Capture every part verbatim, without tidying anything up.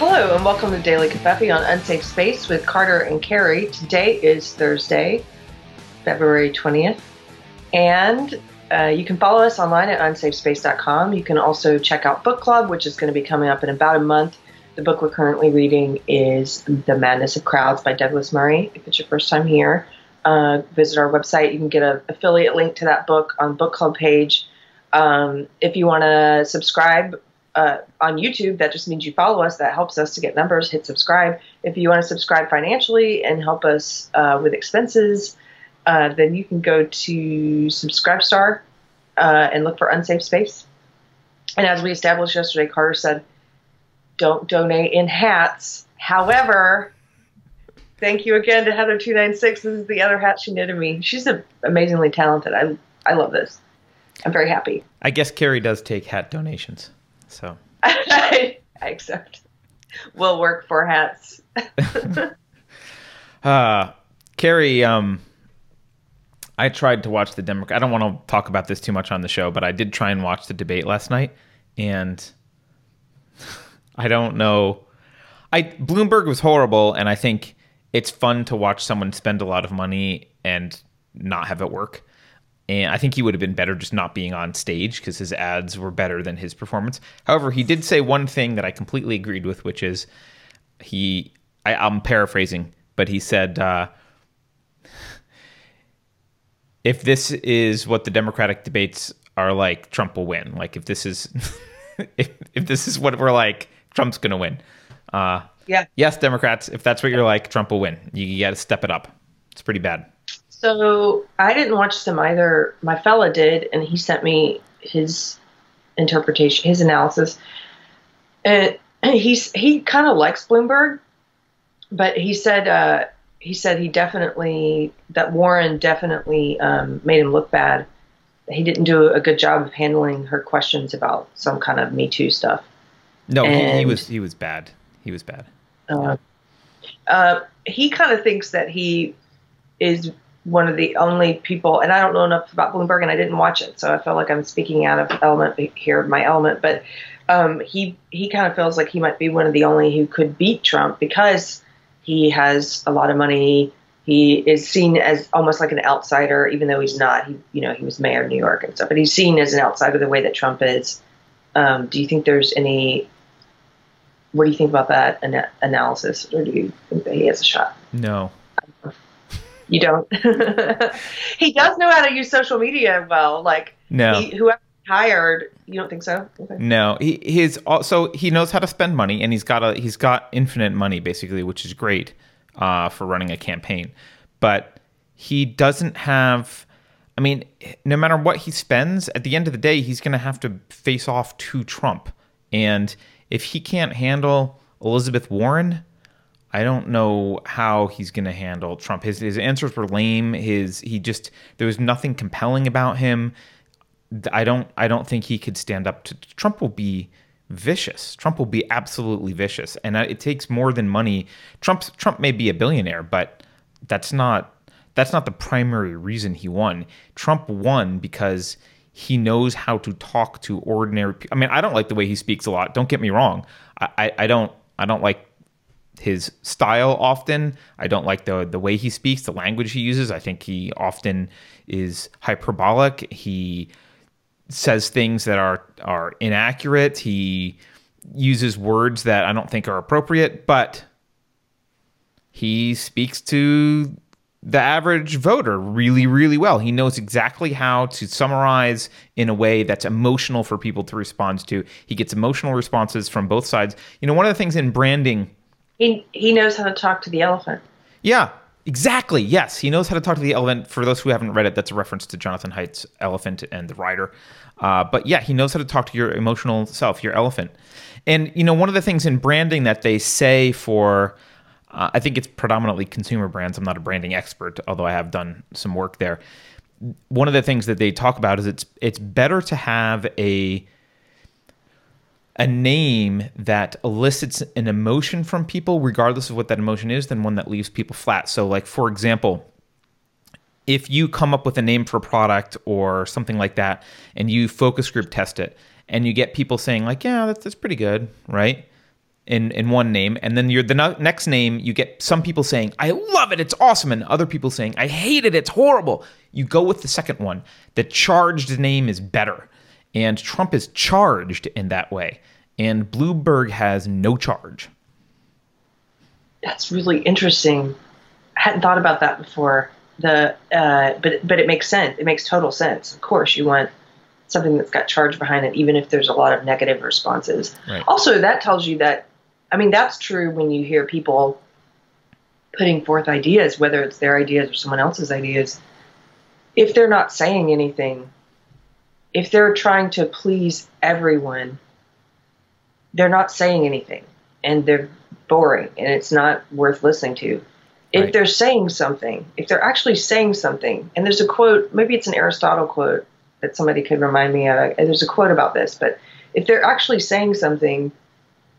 Hello and welcome to Daily Covfefe on Unsafe Space with Carter and Keri. Today is Thursday, February twentieth, and uh, you can follow us online at unsafe space dot com. You can also check out Book Club, which is going to be coming up in about a month. The book we're currently reading is The Madness of Crowds by Douglas Murray. If it's your first time here, uh, visit our website. You can get an affiliate link to that book on Book Club page. Um, if you want to subscribe Uh, on YouTube, that just means you follow us. That helps us to get numbers. Hit subscribe. If you want to subscribe financially and help us uh, with expenses, uh, then you can go to Subscribestar uh, and look for Unsafe Space. And as we established yesterday, Carter said, don't donate in hats. However, thank you again to Heather two ninety-six. This is the other hat she knitted me. She's a, amazingly talented. I, I love this. I'm very happy. I guess Keri does take hat donations. So I accept. We'll work for hats. uh, Keri, um, I tried to watch the Democrat. I don't want to talk about this too much on the show, but I did try and watch the debate last night. And I don't know. I Bloomberg was horrible. And I think it's fun to watch someone spend a lot of money and not have it work. And I think he would have been better just not being on stage because his ads were better than his performance. However, he did say one thing that I completely agreed with, which is he, I, I'm paraphrasing, but he said, uh, if this is what the Democratic debates are like, Trump will win. Like if this is, if, if this is what we're like, Trump's going to win. Uh, yeah. Yes, Democrats, if that's what you're like, Trump will win. You, you got to step it up. It's pretty bad. So I didn't watch them either. My fella did, and he sent me his interpretation, his analysis. And he's, he kind of likes Bloomberg, but he said uh, he said he definitely, that Warren definitely um, made him look bad. He didn't do a good job of handling her questions about some kind of Me Too stuff. No, and, he, he was he was bad. He was bad. Uh, uh, he kind of thinks that he is one of the only people, and I don't know enough about Bloomberg and I didn't watch it, so I feel like I'm speaking out of element here, my element, but um, he, he kind of feels like he might be one of the only who could beat Trump because he has a lot of money. He is seen as almost like an outsider, even though he's not. He, you know, he was mayor of New York and stuff, but he's seen as an outsider the way that Trump is. Um, do you think there's any, what do you think about that an- analysis, or do you think that he has a shot? No. You don't. He does know how to use social media well. Like, no. He, whoever hired, you don't think so? Okay. No, he he's also he knows how to spend money, and he's got a he's got infinite money basically, which is great uh, for running a campaign. But he doesn't have. I mean, no matter what he spends, at the end of the day, he's going to have to face off to Trump, and if he can't handle Elizabeth Warren, I don't know how he's going to handle Trump. His his answers were lame. His he just there was nothing compelling about him. I don't I don't think he could stand up to Trump. Will be vicious. Trump will be absolutely vicious, and it takes more than money. Trump's Trump may be a billionaire, but that's not that's not the primary reason he won. Trump won because he knows how to talk to ordinary people. I mean, I don't like the way he speaks a lot. Don't get me wrong. I I, I don't I don't like his style often. I don't like the the way he speaks, the language he uses. I think he often is hyperbolic. He says things that are, are inaccurate. He uses words that I don't think are appropriate, but he speaks to the average voter really, really well. He knows exactly how to summarize in a way that's emotional for people to respond to. He gets emotional responses from both sides. You know, one of the things in branding, He he knows how to talk to the elephant. Yeah, exactly. Yes, he knows how to talk to the elephant. For those who haven't read it, that's a reference to Jonathan Haidt's Elephant and the Rider. Uh, but yeah, he knows how to talk to your emotional self, your elephant. And, you know, one of the things in branding that they say for, uh, I think it's predominantly consumer brands. I'm not a branding expert, although I have done some work there. One of the things that they talk about is it's it's better to have a... a name that elicits an emotion from people, regardless of what that emotion is, than one that leaves people flat. So, like, for example, if you come up with a name for a product or something like that, and you focus group test it, and you get people saying, like, yeah, that's, that's pretty good, right? in in one name, and then you're the no- next name, you get some people saying, I love it, it's awesome, and other people saying, I hate it, it's horrible. You go with the second one. The charged name is better. And Trump is charged in that way. And Bloomberg has no charge. That's really interesting. I hadn't thought about that before. The uh, but but it makes sense. It makes total sense. Of course, you want something that's got charge behind it, even if there's a lot of negative responses. Right. Also, that tells you that, I mean, that's true when you hear people putting forth ideas, whether it's their ideas or someone else's ideas. If they're not saying anything, if they're trying to please everyone, they're not saying anything, and they're boring, and it's not worth listening to. If right. they're saying something, if they're actually saying something, and there's a quote, maybe it's an Aristotle quote that somebody could remind me of, and there's a quote about this, but if they're actually saying something,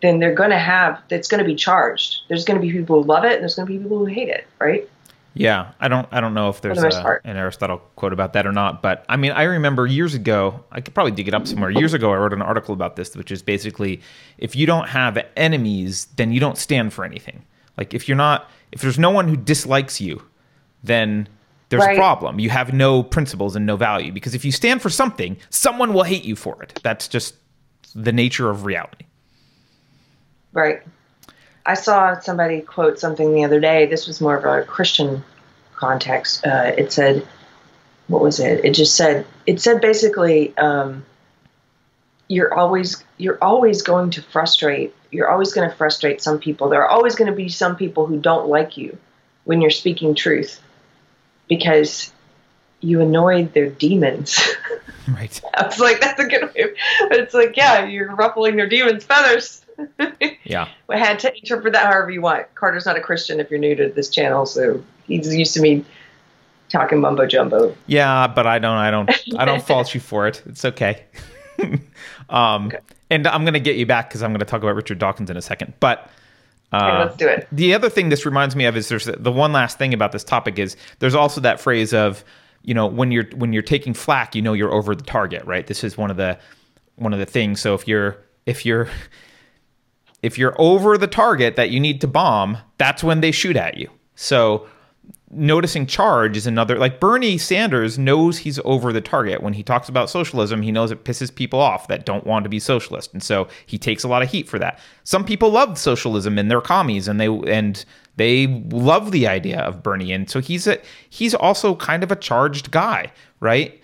then they're going to have, it's going to be charged. There's going to be people who love it, and there's going to be people who hate it, right? Yeah, I don't I don't know if there's a, an Aristotle quote about that or not, but I mean, I remember years ago, I could probably dig it up somewhere, years ago I wrote an article about this, which is basically, if you don't have enemies, then you don't stand for anything. Like, if you're not, if there's no one who dislikes you, then there's right. a problem. You have no principles and no value, because if you stand for something, someone will hate you for it. That's just the nature of reality. Right. I saw somebody quote something the other day. This was more of a Christian context. Uh, it said, what was it? It just said, it said basically, um, you're always, you're always going to frustrate. You're always going to frustrate some people. There are always going to be some people who don't like you when you're speaking truth, because you annoyed their demons. Right. I was like, that's a good way. But it's like, yeah, you're ruffling their demons' feathers. Yeah. I had to interpret that however you want. Carter's not a Christian if you're new to this channel, so he's used to me talking mumbo jumbo. Yeah, but I don't I don't I don't fault you for it. It's okay. um okay. And I'm going to get you back, cuz I'm going to talk about Richard Dawkins in a second. But uh okay, let's do it. The other thing this reminds me of is there's the one last thing about this topic is there's also that phrase of, you know, when you're when you're taking flack, you know you're over the target, right? This is one of the one of the things. So if you're if you're If you're over the target that you need to bomb, that's when they shoot at you. So noticing charge is another, like Bernie Sanders knows he's over the target. When he talks about socialism, he knows it pisses people off that don't want to be socialist. And so he takes a lot of heat for that. Some people love socialism and they're commies and they and they love the idea of Bernie. And so he's a, he's also kind of a charged guy, right?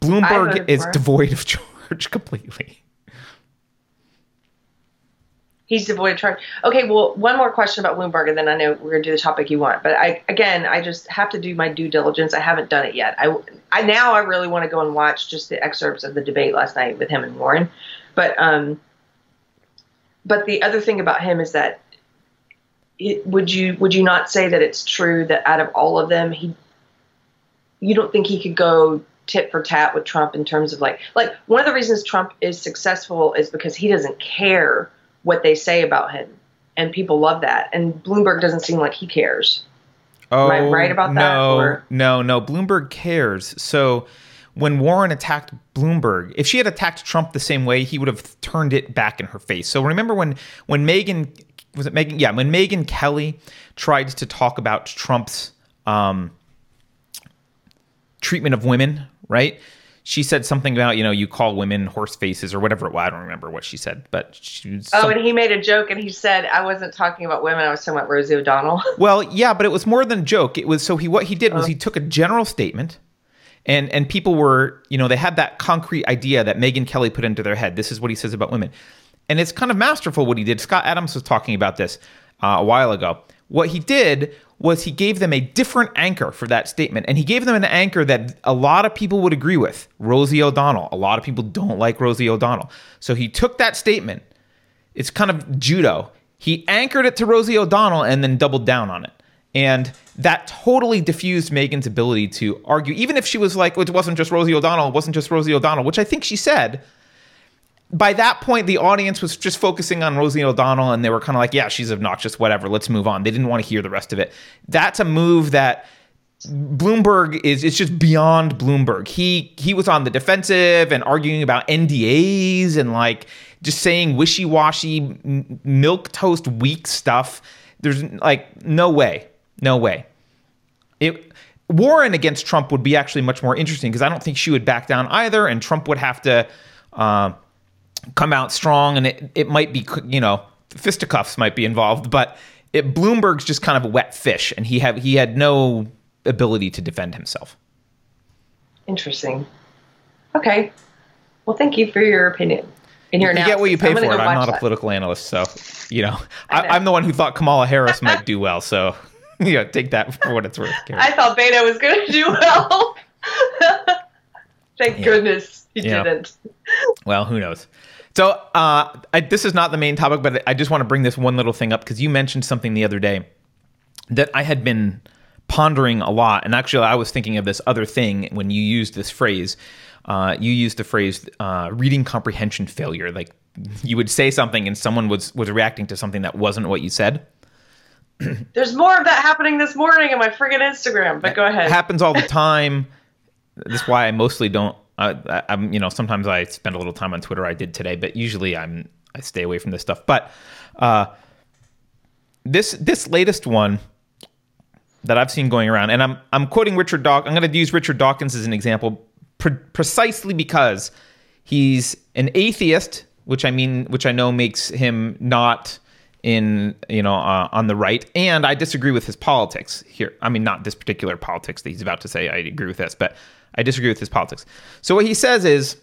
Bloomberg is devoid of charge completely. He's devoid of charge. Okay, well, one more question about Bloomberg, and then I know we're going to do the topic you want. But I, again, I just have to do my due diligence. I haven't done it yet. I, I now I really want to go and watch just the excerpts of the debate last night with him and Warren. But, um, but the other thing about him is that it, would you would you not say that it's true that out of all of them, he, you don't think he could go tit for tat with Trump in terms of like like one of the reasons Trump is successful is because he doesn't care what they say about him, and people love that. And Bloomberg doesn't seem like he cares. Oh, am I right about that? No, or? no, no. Bloomberg cares. So when Warren attacked Bloomberg, if she had attacked Trump the same way, he would have turned it back in her face. So remember when, when Megan, was it Megan? Yeah. When Megan Kelly tried to talk about Trump's, um, treatment of women, right? She said something about, you know, you call women horse faces or whatever. Well, I don't remember what she said, but she was. Oh, some... and he made a joke and he said, I wasn't talking about women. I was talking about Rosie O'Donnell. Well, yeah, but it was more than a joke. It was so he what he did oh. was he took a general statement and and people were, you know, they had that concrete idea that Megyn Kelly put into their head. This is what he says about women. And it's kind of masterful what he did. Scott Adams was talking about this uh, a while ago. What he did was he gave them a different anchor for that statement. And he gave them an anchor that a lot of people would agree with. Rosie O'Donnell. A lot of people don't like Rosie O'Donnell. So he took that statement. It's kind of judo. He anchored it to Rosie O'Donnell and then doubled down on it. And that totally diffused Megan's ability to argue. Even if she was like, well, it wasn't just Rosie O'Donnell, it wasn't just Rosie O'Donnell, which I think she said. By that point, the audience was just focusing on Rosie O'Donnell, and they were kind of like, yeah, she's obnoxious, whatever, let's move on. They didn't want to hear the rest of it. That's a move that Bloomberg is, it's just beyond Bloomberg. He he was on the defensive and arguing about N D As and like just saying wishy-washy, m- milquetoast weak stuff. There's like no way, no way. It, Warren against Trump would be actually much more interesting because I don't think she would back down either, and Trump would have to uh, come out strong, and it it might be, you know, fisticuffs might be involved, but it, Bloomberg's just kind of a wet fish, and he have he had no ability to defend himself. Interesting. Okay. Well, thank you for your opinion and your analysis. You get what you pay I'm for it. I'm not that. a political analyst, so, you know, I know. I, I'm the one who thought Kamala Harris might do well, so, you know, take that for what it's worth. I thought Beto was going to do well. Thank yeah. goodness he yeah. didn't. Well, who knows? So uh, I, this is not the main topic, but I just want to bring this one little thing up because you mentioned something the other day that I had been pondering a lot. And actually, I was thinking of this other thing when you used this phrase. Uh, you used the phrase uh, reading comprehension failure. Like you would say something and someone was, was reacting to something that wasn't what you said. There's more of that happening this morning in my friggin' Instagram, but go ahead. It happens all the time. That's why I mostly don't, I, I'm, you know, sometimes I spend a little time on Twitter. I did today, but usually I'm, I stay away from this stuff. But uh, this, this latest one that I've seen going around, and I'm I'm quoting Richard Dawkins. I'm going to use Richard Dawkins as an example pre- precisely because he's an atheist, which I mean, which I know makes him not in, you know, uh, on the right. And I disagree with his politics here. I mean, not this particular politics that he's about to say. I agree with this, but I disagree with his politics. So what he says is,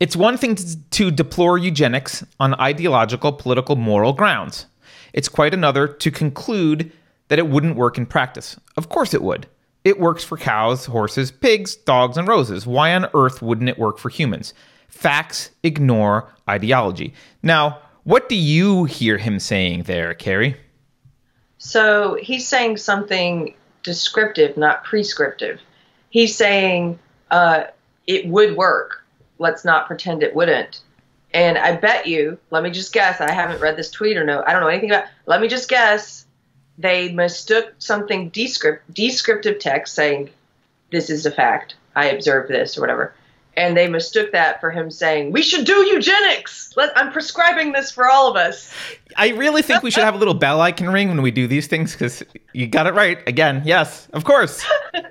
it's one thing to, to deplore eugenics on ideological, political, moral grounds. It's quite another to conclude that it wouldn't work in practice. Of course it would. It works for cows, horses, pigs, dogs, and roses. Why on earth wouldn't it work for humans? Facts ignore ideology. Now, what do you hear him saying there, Keri? So he's saying something descriptive, not prescriptive. He's saying uh, it would work. Let's not pretend it wouldn't. And I bet you, let me just guess, I haven't read this tweet or no, I don't know anything about it. Let me just guess. They mistook something descript, descriptive text saying, this is a fact, I observed this or whatever. And they mistook that for him saying, we should do eugenics. Let, I'm prescribing this for all of us. I really think we should have a little bell I can ring when we do these things because you got it right. Again, yes, of course.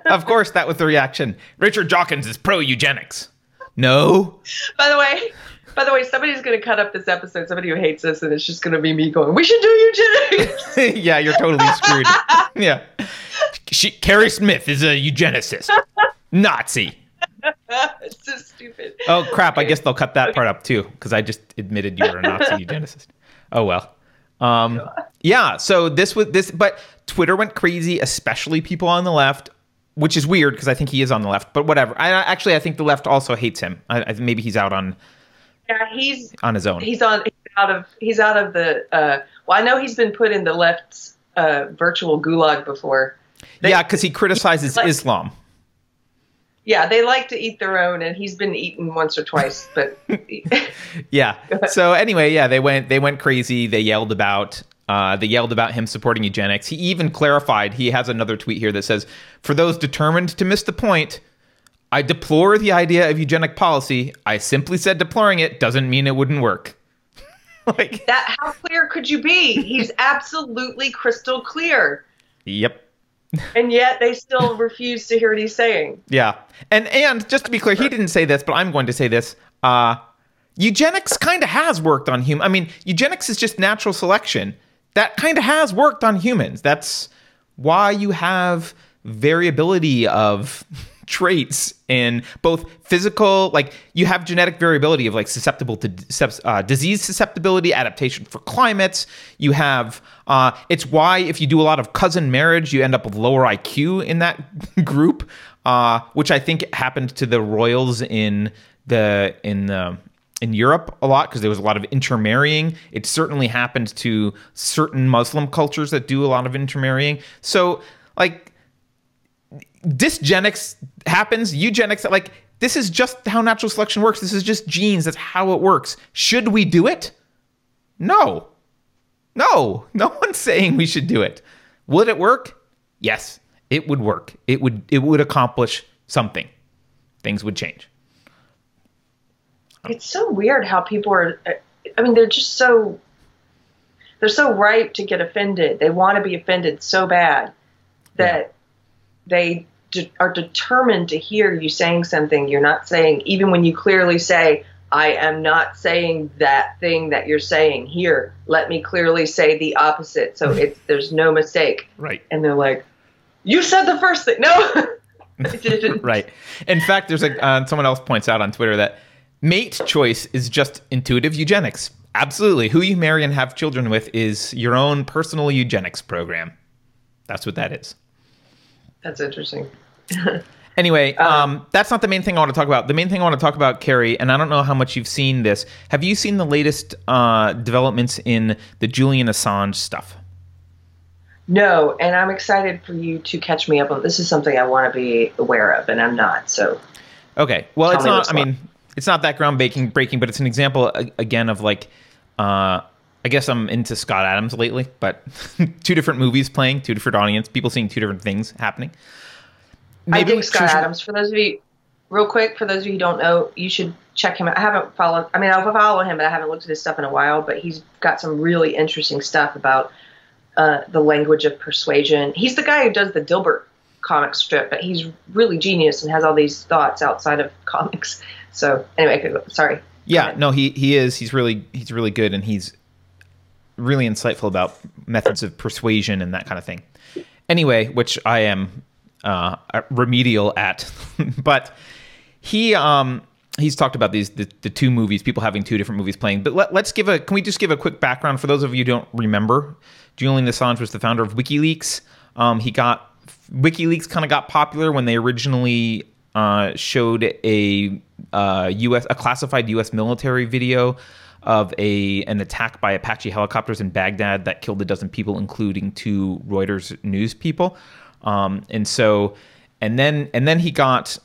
Of course, that was the reaction. Richard Dawkins is pro-eugenics. No. By the way, By the way, somebody's going to cut up this episode, somebody who hates us, and it's just going to be me going, we should do eugenics. Yeah, you're totally screwed. Yeah. She, Carrie Smith is a eugenicist. Nazi. It's so stupid. Oh, crap. Okay. I guess they'll cut that okay. part up, too, because I just admitted you were a Nazi eugenicist. Oh, well. Um, yeah, so this was this, but Twitter went crazy, especially people on the left. Which is weird, because I think he is on the left, but whatever. I Actually, I think the left also hates him. I, I, maybe he's out on... Yeah, he's on his own. He's on. He's out of. He's out of the. Uh, well, I know he's been put in the left's uh, virtual gulag before. They, yeah, because he criticizes he, Islam. Yeah, they like to eat their own, and he's been eaten once or twice. But yeah. So anyway, yeah, they went. They went crazy. They yelled about. Uh, they yelled about him supporting eugenics. He even clarified. He has another tweet here that says, "For those determined to miss the point, I deplore the idea of eugenic policy. I simply said deploring it doesn't mean it wouldn't work." Like that. How clear could you be? He's absolutely crystal clear. Yep. And yet they still refuse to hear what he's saying. Yeah. And and just to be clear, he didn't say this, but I'm going to say this. Uh, eugenics kind of has worked on humans. I mean, eugenics is just natural selection. That kind of has worked on humans. That's why you have variability of... traits in both physical, like you have genetic variability of like susceptible to uh, disease susceptibility, adaptation for climates. You have, uh, it's why if you do a lot of cousin marriage, you end up with lower I Q in that group, uh, which I think happened to the royals in the, in the, in Europe a lot because there was a lot of intermarrying. It certainly happened to certain Muslim cultures that do a lot of intermarrying. So like, dysgenics happens, eugenics, like this is just how natural selection works. This is just genes. That's how it works. Should we do it? No. No. No one's saying we should do it. Would it work? Yes. It would work. It would it would accomplish something. Things would change. It's so weird how people are, I mean, they're just so, they're so ripe to get offended. They want to be offended so bad that yeah. they de- are determined to hear you saying something you're not saying, even when you clearly say, I am not saying that thing that you're saying here. Let me clearly say the opposite. So it's, there's no mistake. Right. And they're like, you said the first thing. No, I didn't. Right. In fact, there's a, uh, someone else points out on Twitter that mate choice is just intuitive eugenics. Absolutely. Who you marry and have children with is your own personal eugenics program. That's what that is. That's interesting. Anyway, um, that's not the main thing I want to talk about. The main thing I want to talk about, Keri, and I don't know how much you've seen this. Have you seen the latest uh, developments in the Julian Assange stuff? No, and I'm excited for you to catch me up on. This is something I want to be aware of, and I'm not. So, okay. Well, it's not. I mean, it's not that groundbreaking, breaking, but it's an example again of like. Uh, I guess I'm into Scott Adams lately, but two different movies playing, two different audience, people seeing two different things happening. Maybe I dig Scott Adams. For those of you, real quick, for those of you who don't know, you should check him out. I haven't followed, I mean, I'll follow him, but I haven't looked at his stuff in a while, but he's got some really interesting stuff about uh, the language of persuasion. He's the guy who does the Dilbert comic strip, but he's really genius and has all these thoughts outside of comics. So anyway, sorry. Yeah, no, he, he is. He's really, he's really good, and he's really insightful about methods of persuasion and that kind of thing. Anyway, which I am... Uh, remedial at, but he um, he's talked about these the, the two movies, people having two different movies playing. But let, let's give a can we just give a quick background for those of you who don't remember? Julian Assange was the founder of WikiLeaks. Um, he got WikiLeaks kind of got popular when they originally uh, showed a uh, U S a classified U S military video of a an attack by Apache helicopters in Baghdad that killed a dozen people, including two Reuters news people. Um, and so, and then, and then he got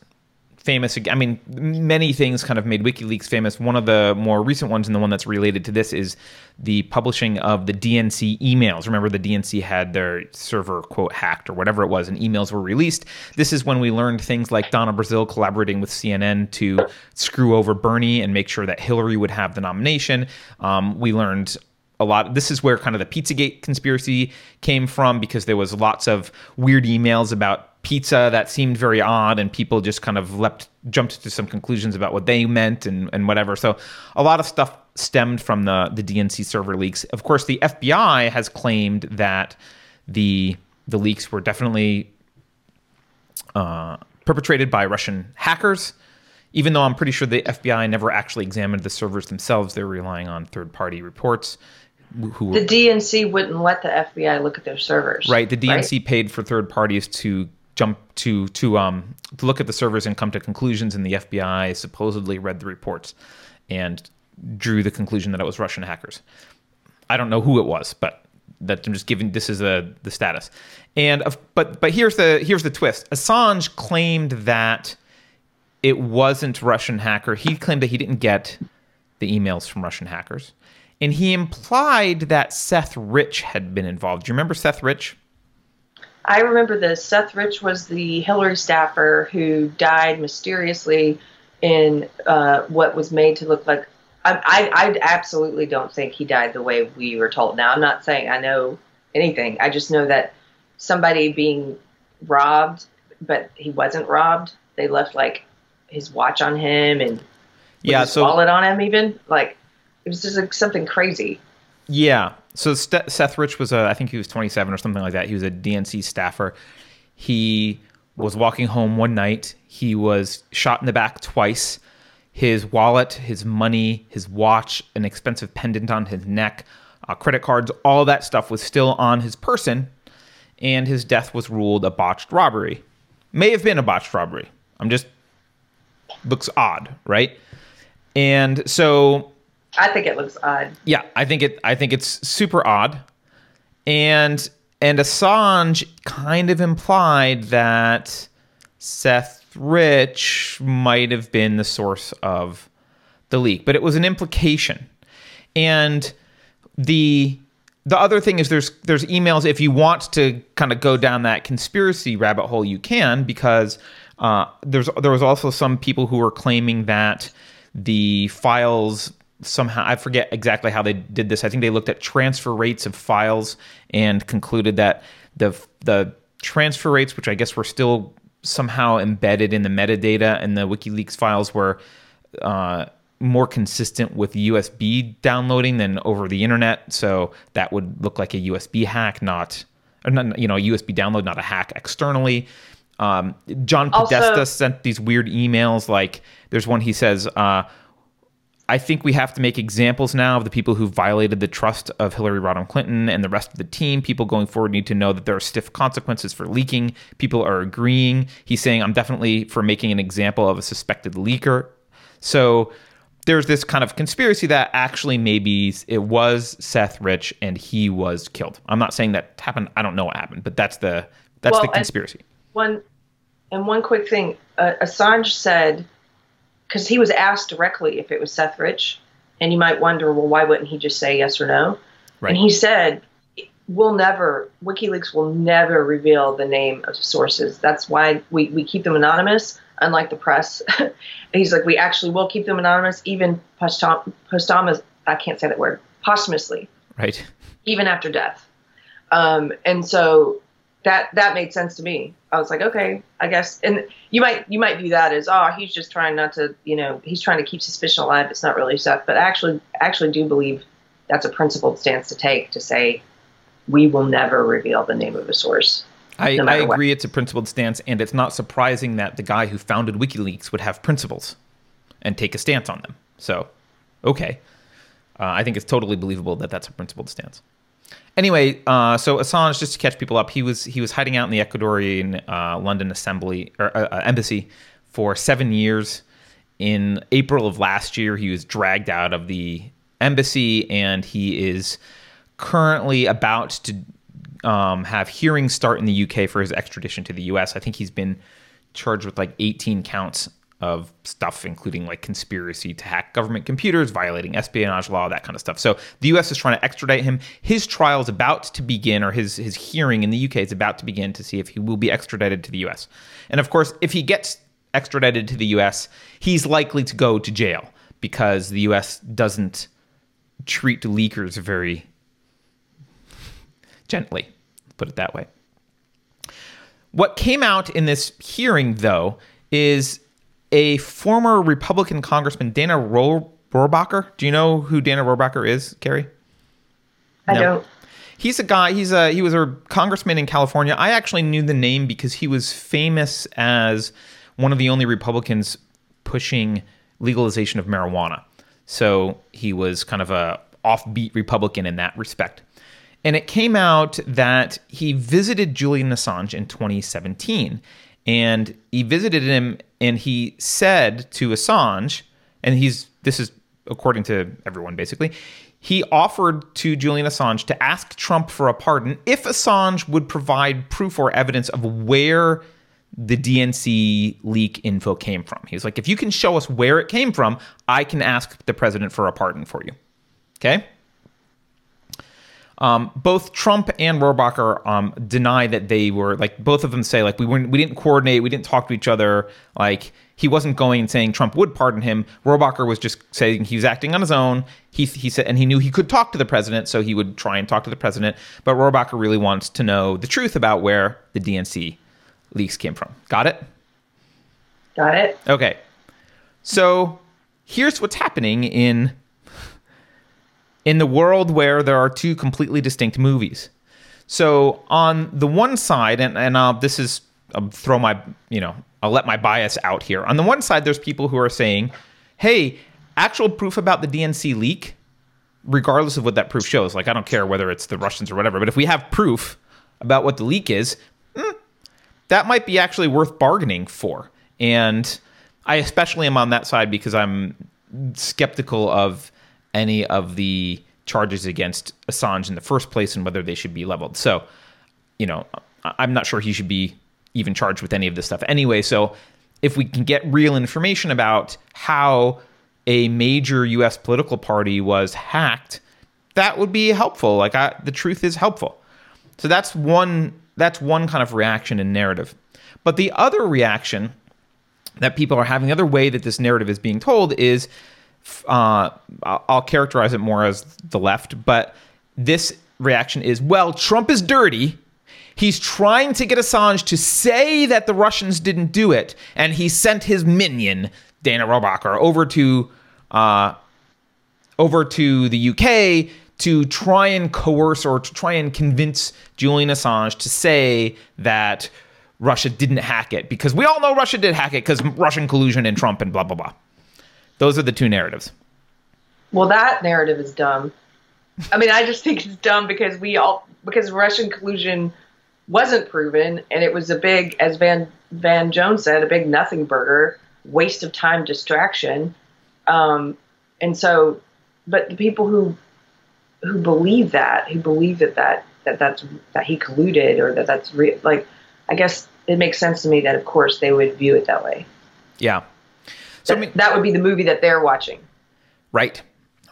famous. I mean, many things kind of made WikiLeaks famous. One of the more recent ones, and the one that's related to this, is the publishing of the D N C emails. Remember, the D N C had their server, quote, hacked or whatever it was, and emails were released. This is when we learned things like Donna Brazil collaborating with C N N to screw over Bernie and make sure that Hillary would have the nomination. Um, we learned... a lot. This is where kind of the Pizzagate conspiracy came from, because there was lots of weird emails about pizza that seemed very odd, and people just kind of leapt, jumped to some conclusions about what they meant and, and whatever. So a lot of stuff stemmed from the, the D N C server leaks. Of course, the F B I has claimed that the the leaks were definitely uh, perpetrated by Russian hackers, even though I'm pretty sure the F B I never actually examined the servers themselves. They're relying on third-party reports. Who, the D N C wouldn't let the F B I look at their servers. Right. The D N C right? paid for third parties to jump to to um to look at the servers and come to conclusions, and the F B I supposedly read the reports and drew the conclusion that it was Russian hackers. I don't know who it was, but that I'm just giving this is a the status. And of, but but here's the here's the twist. Assange claimed that it wasn't Russian hacker. He claimed that he didn't get the emails from Russian hackers. And he implied that Seth Rich had been involved. Do you remember Seth Rich? I remember this. Seth Rich was the Hillary staffer who died mysteriously in uh, what was made to look like... I, I, I absolutely don't think he died the way we were told. Now, I'm not saying I know anything. I just know that somebody being robbed, but he wasn't robbed. They left, like, his watch on him and yeah, his so- wallet on him even. Like... It was just like something crazy. Yeah. So St- Seth Rich was, a, I think he was twenty-seven or something like that. He was a D N C staffer. He was walking home one night. He was shot in the back twice. His wallet, his money, his watch, an expensive pendant on his neck, uh, credit cards, all that stuff was still on his person. And his death was ruled a botched robbery. May have been a botched robbery. I'm just, looks odd, right? And so... I think it looks odd. Yeah, I think it. I think it's super odd, and and Assange kind of implied that Seth Rich might have been the source of the leak, but it was an implication, and the the other thing is there's there's emails. If you want to kind of go down that conspiracy rabbit hole, you can, because uh, there's there was also some people who were claiming that the files somehow, I forget exactly how they did this. I think they looked at transfer rates of files and concluded that the the transfer rates, which I guess were still somehow embedded in the metadata and the WikiLeaks files, were uh, more consistent with U S B downloading than over the internet. So that would look like a U S B hack, not, or not you know, a U S B download, not a hack externally. Um, John Podesta also sent these weird emails. Like there's one, he says, uh, I think we have to make examples now of the people who violated the trust of Hillary Rodham Clinton and the rest of the team. People going forward need to know that there are stiff consequences for leaking. People are agreeing. He's saying, I'm definitely for making an example of a suspected leaker. So there's this kind of conspiracy that actually maybe it was Seth Rich and he was killed. I'm not saying that happened. I don't know what happened, but that's the that's well, the conspiracy. And one and one quick thing, uh, Assange said, because he was asked directly if it was Seth Rich, and you might wonder, well, why wouldn't he just say yes or no? Right. And he said, "We'll never. WikiLeaks will never reveal the name of sources. That's why we we keep them anonymous, unlike the press." And he's like, "We actually will keep them anonymous, even posthum- posthumous. I can't say that word. Posthumously, right? Even after death." Um, and so that that made sense to me. I was like, okay, I guess. And you might you might view that as, oh, he's just trying not to, you know, he's trying to keep suspicion alive. It's not really Seth. But I actually, actually do believe that's a principled stance to take, to say we will never reveal the name of a source. I, no I agree what. It's a principled stance, and it's not surprising that the guy who founded WikiLeaks would have principles and take a stance on them. So, okay. Uh, I think it's totally believable that that's a principled stance. Anyway, uh, so Assange, just to catch people up, he was he was hiding out in the Ecuadorian uh, London Assembly or uh, embassy for seven years. In April of last year, he was dragged out of the embassy, and he is currently about to um, have hearings start in the U K for his extradition to the U S. I think he's been charged with like eighteen counts of stuff, including like conspiracy to hack government computers, violating espionage law, that kind of stuff. So the U S is trying to extradite him. His trial is about to begin, or his his hearing in the U K is about to begin, to see if he will be extradited to the U S. And of course, if he gets extradited to the U S, he's likely to go to jail, because the U S doesn't treat leakers very gently, put it that way. What came out in this hearing, though, is a former Republican Congressman, Dana Rohrabacher. Do you know who Dana Rohrabacher is, Keri? I no. don't. He's a guy, he's a, he was a congressman in California. I actually knew the name because he was famous as one of the only Republicans pushing legalization of marijuana. So he was kind of a offbeat Republican in that respect. And it came out that he visited Julian Assange in twenty seventeen. And he visited him, and he said to Assange, and he's this is according to everyone basically, he offered to Julian Assange to ask Trump for a pardon if Assange would provide proof or evidence of where the D N C leak info came from. He was like, if you can show us where it came from, I can ask the president for a pardon for you. Okay? Um, both Trump and Rohrabacher um, deny that they were, like, both of them say, like, we weren't, we didn't coordinate, we didn't talk to each other. Like, he wasn't going and saying Trump would pardon him. Rohrabacher was just saying he was acting on his own. He he said, and he knew he could talk to the president, so he would try and talk to the president. But Rohrabacher really wants to know the truth about where the D N C leaks came from. Got it? Got it. Okay. So here's what's happening in. In the world where there are two completely distinct movies. So on the one side, and, and I'll, this is, I'll throw my, you know, I'll let my bias out here. On the one side, there's people who are saying, hey, actual proof about the D N C leak, regardless of what that proof shows, like I don't care whether it's the Russians or whatever, but if we have proof about what the leak is, mm, that might be actually worth bargaining for. And I especially am on that side because I'm skeptical of any of the charges against Assange in the first place and whether they should be leveled. So, you know, I'm not sure he should be even charged with any of this stuff anyway. So if we can get real information about how a major U S political party was hacked, that would be helpful. Like, I, the truth is helpful. So that's one that's one kind of reaction and narrative. But the other reaction that people are having, the other way that this narrative is being told is, uh, I'll characterize it more as the left, but this reaction is, well, Trump is dirty. He's trying to get Assange to say that the Russians didn't do it, and he sent his minion, Dana Rohrabacher, over to uh, over to the U K to try and coerce or to try and convince Julian Assange to say that Russia didn't hack it, because we all know Russia did hack it because Russian collusion and Trump and blah, blah, blah. Those are the two narratives. Well, that narrative is dumb. I mean, I just think it's dumb because we all, because Russian collusion wasn't proven, and it was a big, as Van Van Jones said, a big nothing burger, waste of time, distraction. Um, and so, but the people who who believe that, who believe that that that that's that he colluded or that that's real, like, I guess it makes sense to me that of course they would view it that way. Yeah. So that, I mean, that would be the movie that they're watching. Right.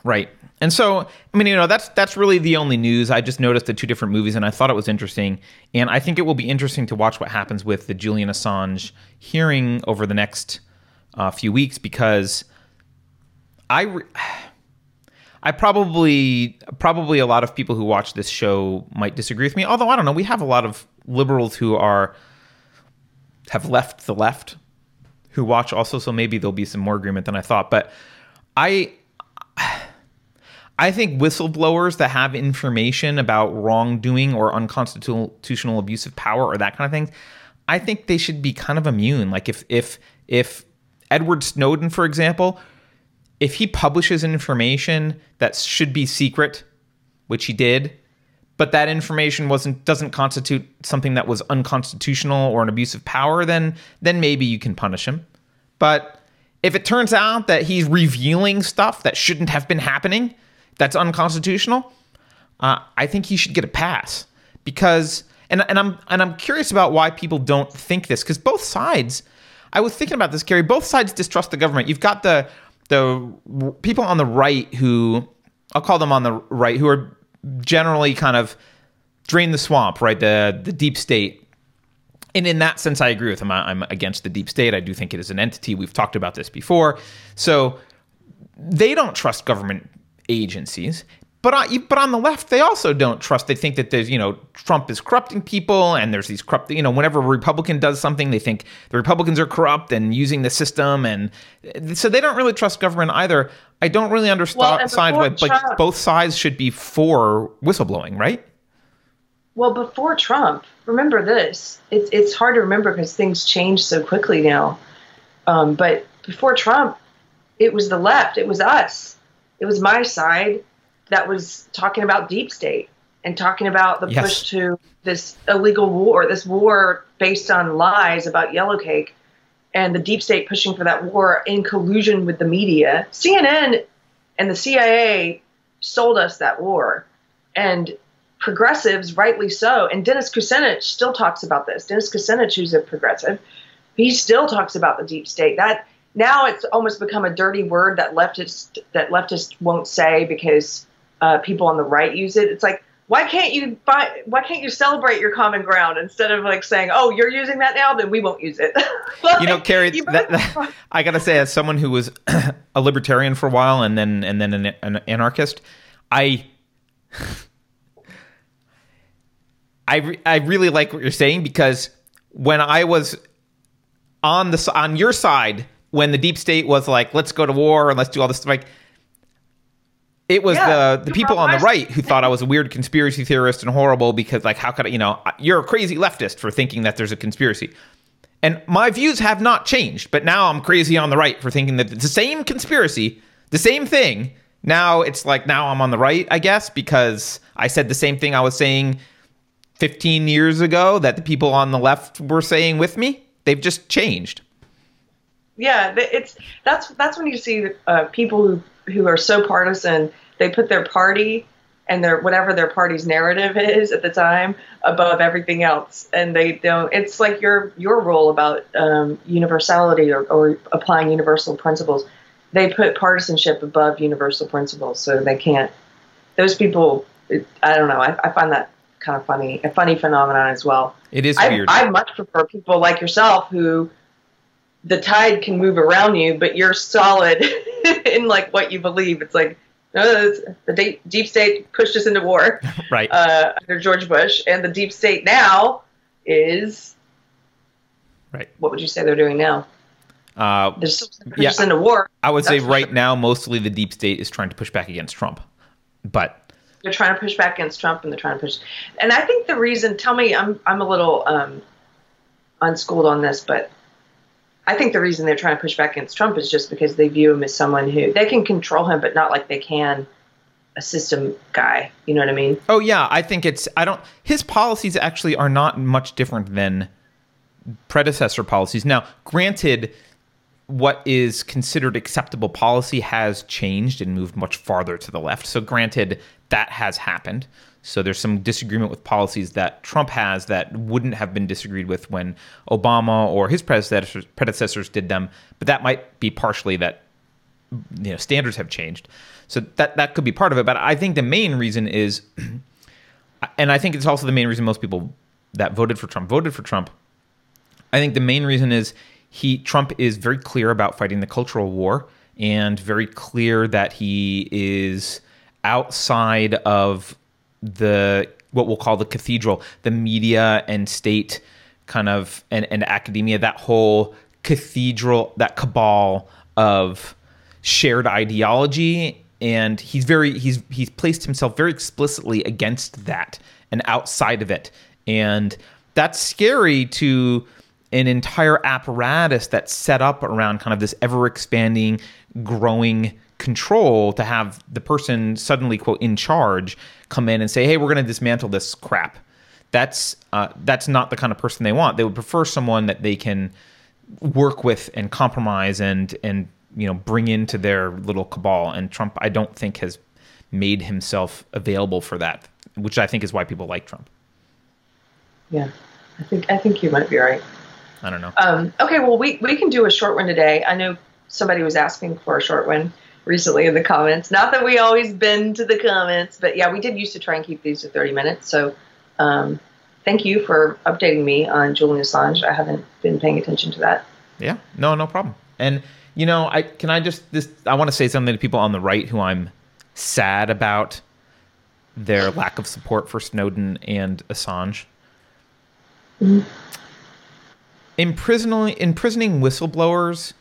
Right. And so, I mean, you know, that's that's really the only news. I just noticed the two different movies, and I thought it was interesting. And I think it will be interesting to watch what happens with the Julian Assange hearing over the next uh, few weeks, because I, re- I probably, probably a lot of people who watch this show might disagree with me. Although, I don't know, we have a lot of liberals who are have left the left who watch also, so maybe there'll be some more agreement than I thought. But I... I think whistleblowers that have information about wrongdoing or unconstitutional abuse of power or that kind of thing, I think they should be kind of immune. Like if if if Edward Snowden, for example, if he publishes information that should be secret, which he did, but that information wasn't doesn't constitute something that was unconstitutional or an abuse of power, then then maybe you can punish him. But if it turns out that he's revealing stuff that shouldn't have been happening, that's unconstitutional, uh, I think he should get a pass. Because, and and I'm and I'm curious about why people don't think this, because both sides, I was thinking about this, Keri, both sides distrust the government. You've got the the people on the right who, I'll call them on the right, who are generally kind of drain the swamp, right? The the deep state. And in that sense, I agree with them. I, I'm against the deep state. I do think it is an entity. We've talked about this before. So they don't trust government agencies, but on, but on the left, they also don't trust. They think that there's, you know, Trump is corrupting people, and there's these corrupt, you know, whenever a Republican does something, they think the Republicans are corrupt and using the system, and so they don't really trust government either. I don't really understand well, why, like, both sides should be for whistleblowing, right? Well, before Trump, remember this. It's it's hard to remember because things change so quickly now. Um, but before Trump, it was the left. It was us. It was my side that was talking about deep state and talking about the yes. push to this illegal war, this war based on lies about yellowcake, and the deep state pushing for that war in collusion with the media. C N N and the C I A sold us that war, and progressives, rightly so. And Dennis Kucinich still talks about this. Dennis Kucinich, who's a progressive, he still talks about the deep state. That Now it's almost become a dirty word that leftists that leftists won't say because uh, people on the right use it. It's like, why can't you buy, why can't you celebrate your common ground instead of like saying, oh, you're using that now, then we won't use it. Like, you know, Keri, you that, that, I gotta say, as someone who was a libertarian for a while and then and then an, an anarchist, I. I, re- I really like what you're saying, because when I was on the on your side, when the deep state was like, let's go to war and let's do all this stuff, like, it was yeah, the, the people on the right who thought I was a weird conspiracy theorist and horrible because, like, how could I, you know, you're a crazy leftist for thinking that there's a conspiracy. And my views have not changed, but now I'm crazy on the right for thinking that it's the same conspiracy, the same thing. Now it's like, now I'm on the right, I guess, because I said the same thing I was saying fifteen years ago that the people on the left were saying with me. They've just changed. Yeah, it's that's that's when you see uh, people who, who are so partisan, they put their party and their whatever their party's narrative is at the time above everything else, and they don't. It's like your your rule about um, universality or, or applying universal principles. They put partisanship above universal principles, so they can't those people, it, I don't know. I, I find that kind of funny, a funny phenomenon as well. It is I, weird. I much prefer people like yourself who the tide can move around you, but you're solid in like what you believe. It's like, no, the deep state pushed us into war right. uh, under George Bush, and the deep state now is right. What would you say they're doing now? Uh, They're still pushing us yeah, into war. I would That's say right now, mostly the deep state is trying to push back against Trump, but they're trying to push back against Trump, and they're trying to push. And I think the reason, tell me, I'm I'm a little um, unschooled on this, but I think the reason they're trying to push back against Trump is just because they view him as someone who they can control him, but not like they can a system guy. You know what I mean? Oh yeah, I think it's I don't. His policies actually are not much different than predecessor policies. Now, granted, what is considered acceptable policy has changed and moved much farther to the left. So granted, that has happened. So there's some disagreement with policies that Trump has that wouldn't have been disagreed with when Obama or his predecessors, predecessors did them. But that might be partially that, you know, standards have changed. So that, that could be part of it. But I think the main reason is, and I think it's also the main reason most people that voted for Trump voted for Trump. I think the main reason is He Trump is very clear about fighting the cultural war and very clear that he is outside of the what we'll call the cathedral, the media and state kind of and, and academia, that whole cathedral, that cabal of shared ideology. And he's very he's he's placed himself very explicitly against that and outside of it. And that's scary to an entire apparatus that's set up around kind of this ever-expanding, growing control to have the person suddenly, quote, in charge come in and say, hey, we're going to dismantle this crap. That's uh, that's not the kind of person they want. They would prefer someone that they can work with and compromise and, and you know, bring into their little cabal. And Trump, I don't think, has made himself available for that, which I think is why people like Trump. Yeah, I think I think you might be right. I don't know. Um, okay, well, we, we can do a short one today. I know somebody was asking for a short one recently in the comments. Not that we always bend to the comments, but yeah, we did used to try and keep these to thirty minutes. So um, thank you for updating me on Julian Assange. I haven't been paying attention to that. Yeah, no, no problem. And, you know, I can I just, this I want to say something to people on the right who I'm sad about their lack of support for Snowden and Assange. Mm-hmm. Imprisoning, imprisoning whistleblowers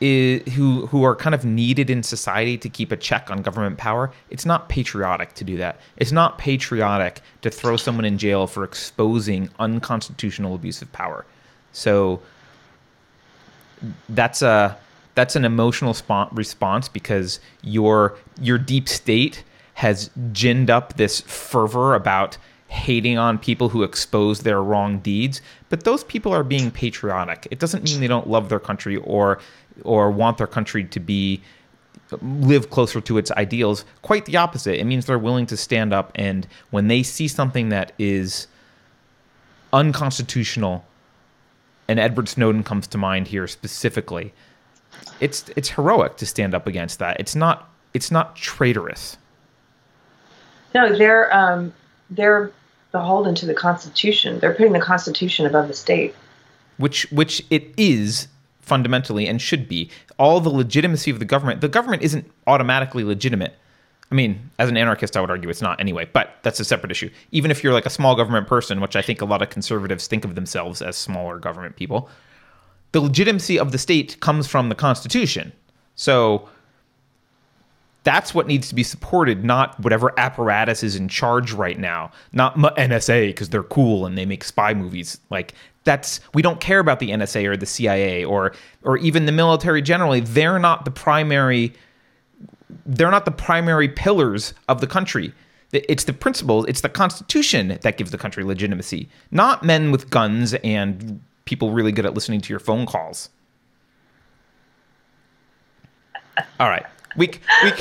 is, who who are kind of needed in society to keep a check on government power, it's not patriotic to do that. It's not patriotic to throw someone in jail for exposing unconstitutional abuse of power. So that's a that's an emotional sp- response because your your deep state has ginned up this fervor about hating on people who expose their wrong deeds, but those people are being patriotic. It doesn't mean they don't love their country or or want their country to be live closer to its ideals. Quite the opposite. It means they're willing to stand up, and when they see something that is unconstitutional, and Edward Snowden comes to mind here specifically, it's it's heroic to stand up against that. It's not it's not traitorous. No, they're um They're beholden to the Constitution. They're putting the Constitution above the state. Which which it is fundamentally and should be. All the legitimacy of the government, the government isn't automatically legitimate. I mean, as an anarchist, I would argue it's not anyway, but that's a separate issue. Even if you're like a small government person, which I think a lot of conservatives think of themselves as smaller government people, the legitimacy of the state comes from the Constitution. So that's what needs to be supported, not whatever apparatus is in charge right now, not N S A because they're cool and they make spy movies. Like that's we don't care about the N S A or the C I A or or even the military generally. They're not the primary. They're not the primary pillars of the country. It's the principles. It's the Constitution that gives the country legitimacy, not men with guns and people really good at listening to your phone calls. All right. We we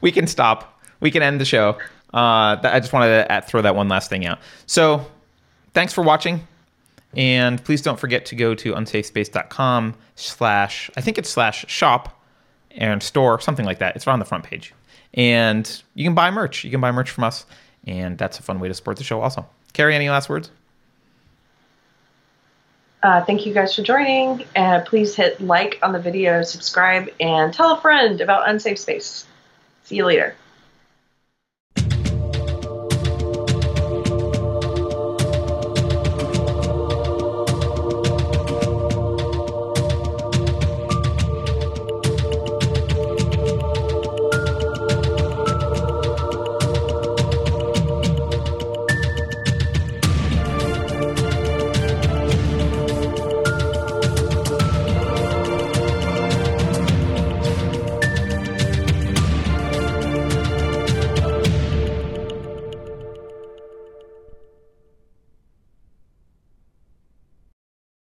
we can stop. We can end the show. Uh, I just wanted to throw that one last thing out. So thanks for watching. And please don't forget to go to unsafespace dot com slash, I think it's slash shop, and store, something like that. It's on the front page. And you can buy merch. You can buy merch from us. And that's a fun way to support the show also. Keri, any last words? Uh, thank you guys for joining. Uh, please hit like on the video, subscribe, and tell a friend about Unsafe Space. See you later.